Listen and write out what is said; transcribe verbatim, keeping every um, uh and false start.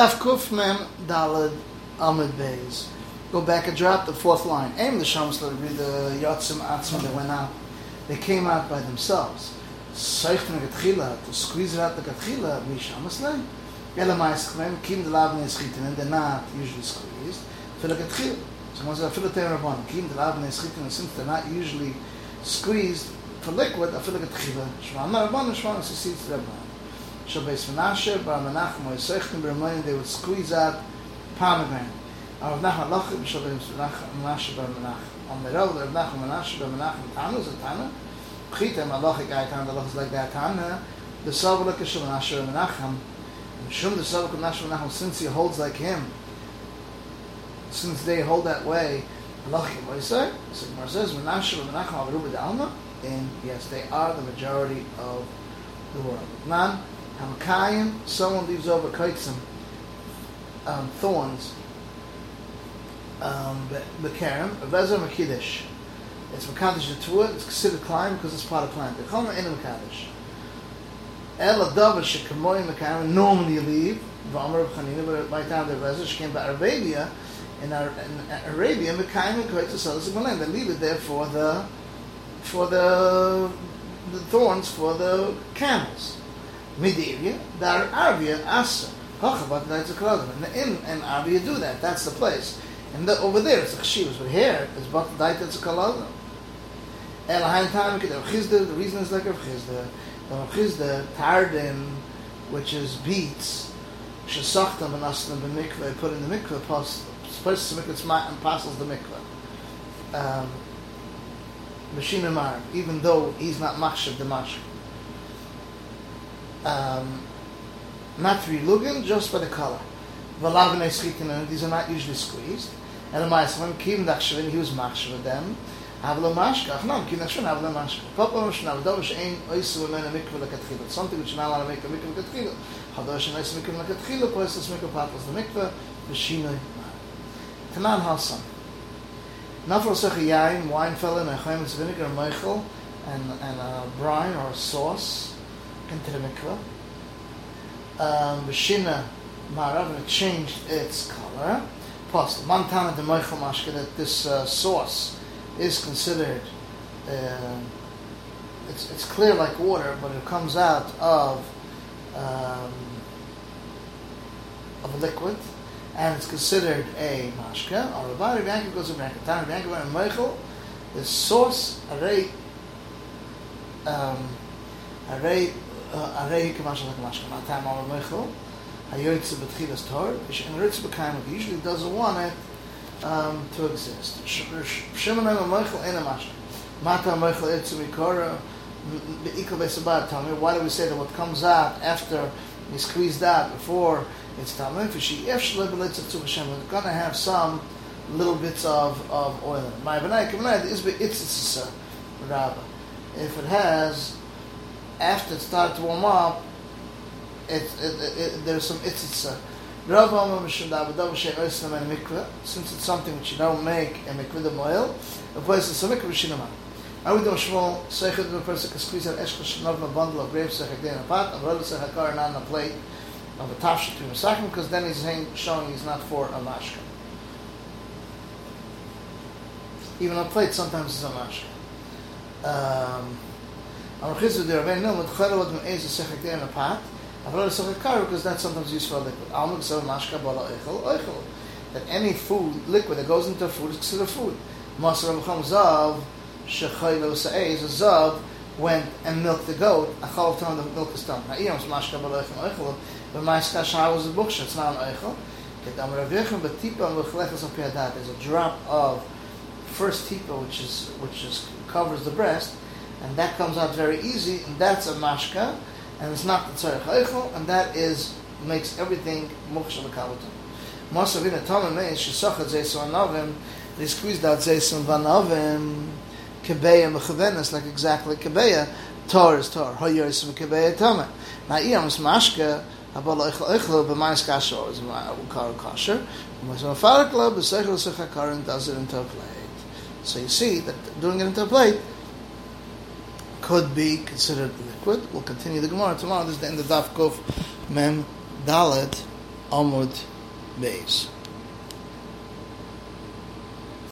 Taf Kuf Mem Daled Amud Beis. Go back a drop, the fourth line. Aim the Shams, let read the Yotzim Atzim that went out. They came out by themselves. Seichna Gatchila, to squeeze out the Gatchila, Mishamasle. Elamais Kmem, Kim the Lavne is Chitin, and they're not usually squeezed. Fila Gatchila. So once I feel the Terabon, Kim the Lavne is Chitin, and since they're not usually squeezed for liquid, I feel the Gatchila. Shvan, no, Rabban, Shvan, succeeds the Rabban. Shabbos Menashe, Bar Menachem, or Seichna, Bermlin, they would squeeze out pomegranate. On their own, Rav Nachman Menashe Bar Menachem, Tana is a Tana. Chitem, Halachic Ayatan, the Halach is like that Tana. The Savulak is Menashe Bar Menachem. And Shum, the Savulak of Menashe Bar Menachem, since he holds like him, since they hold that way, Halachic Moisei, so Gemara says, Menashe Bar Menachem, Avaru B'Da'alma, and yes, they are the majority of the world. Man, Hamkayim, someone leaves over Kaitzim, um, thorns, Um, B'kerem, Avezra Makidish. It's Makadish Netua, it's considered climb because it's part of climb. They call it in Makadish. El Adavah Shekamoy Makarim, normally you leave, V'amar of Chanina, but by the time of the Avezra, she came by Arabia, and Arabia, Makarim and Koyt to sell the land. They leave it there for the, for the, the thorns, for the camels. Midiria, Dar Arabia, Asa, Hachabat, Nights of Kalazim. And the Im and Arabia do that, that's the place. And the, over there it's a cheshivas, but here it's but daita it's a kalala. El ha'intam k'dav chizda. The reason is like Rav Chizda. Rav Chizda tardim, which is beets, shesachtam and aslam b'mikveh. Put in the mikveh, plus plus the mikveh and passes the mikveh. Mishinamar, even though he's not machshav the mashik. Not three lugin, just by the color. These are not usually squeezed. And the Ma'aseh Kim Dachshavin, he was machshav them. Havlo mashkach, no, Kim Dachshavin Havlo mashkach. Papa Mishnav Dovish Ein Oisu Mena Mikveh Lekatchila. Something which you're not allowed to make a mikveh lekatchila. Havdovish Ein Oisu Mikveh Lekatchila. Poistas Mikveh Patas the Mikveh Veshinoi. Tanan Hassan. Nafal Secha Yaim, wine fell in a chayim's vinegar, meichel, and and a brine or a sauce into the mikveh. Veshinoi. Marav, and it changed its color. Plus, the Montana de Meichel Mashke, that this uh, sauce is considered, uh, it's, it's clear like water, but it comes out of um, of a liquid, and it's considered a Mashke. Or the body of Yankel goes to Yankel. Tana of Yankel and Meichel, the sauce, array, um, array, uh, array, Mashke, Mashke, Montana of Meichel. Hayotze b'tchilas tor, and Ritz b'kaim. He usually doesn't want it um, to exist. Shimon and Meichel ain't a mashal. Mata Meichel etzu mikora beikol besabat tamei. Why do we say that what comes out after is squeezed out before it's tamei? If she if she lebeletz to Hashem, it's gonna have some little bits of of oil. My benay kemenay is beitzitzisa rabba. If it has after it started to warm up. It, it, it, there's some itzitza. Since it's something which you don't make in mikveh the oil, a place is a mikveh shinamah. I would do shmol seichad. The person can squeeze out eshkosh shnov a bundle of grapes seichad in a pot, and rather seichad karan on a plate of a tafshet to masakim, because then he's showing he's not for a mashka. Even a plate sometimes is a mashka. Our chizud deravain no mutchelod me'ez seichad in a pot. Because that's sometimes used for a liquid. That any food, liquid that goes into food is considered food. Masar Rav Zav, Shechaylo Sa'ez, Zav went and milked the goat. Achal turned the milk is done. Ha'iyam's mashka b'lo'echel oichel. But my skashah was a buksha. It's not an oichel. There's a drop of first tipa, which is which is covers the breast, and that comes out very easy, and that's a mashka. And it's not the tzarech eichel, and that is makes everything moksha l'kavutim. Masavin atam meis shesachat zeisun vanavim. They squeezed out zeisun vanavim kebeya mechavenas, like exactly kebeya. Tor is tor. Hayosim kebeya tama. Na'iyam is mashka habal eichel eichel b'mayis kasher is ukar kasher. Masavin farak la b'seichel sechakar and does it into a plate. So you see that doing it into a plate could be considered liquid. We'll continue the Gemara tomorrow. This is the end of Daf Kuf Mem Dalet. Amud Beis.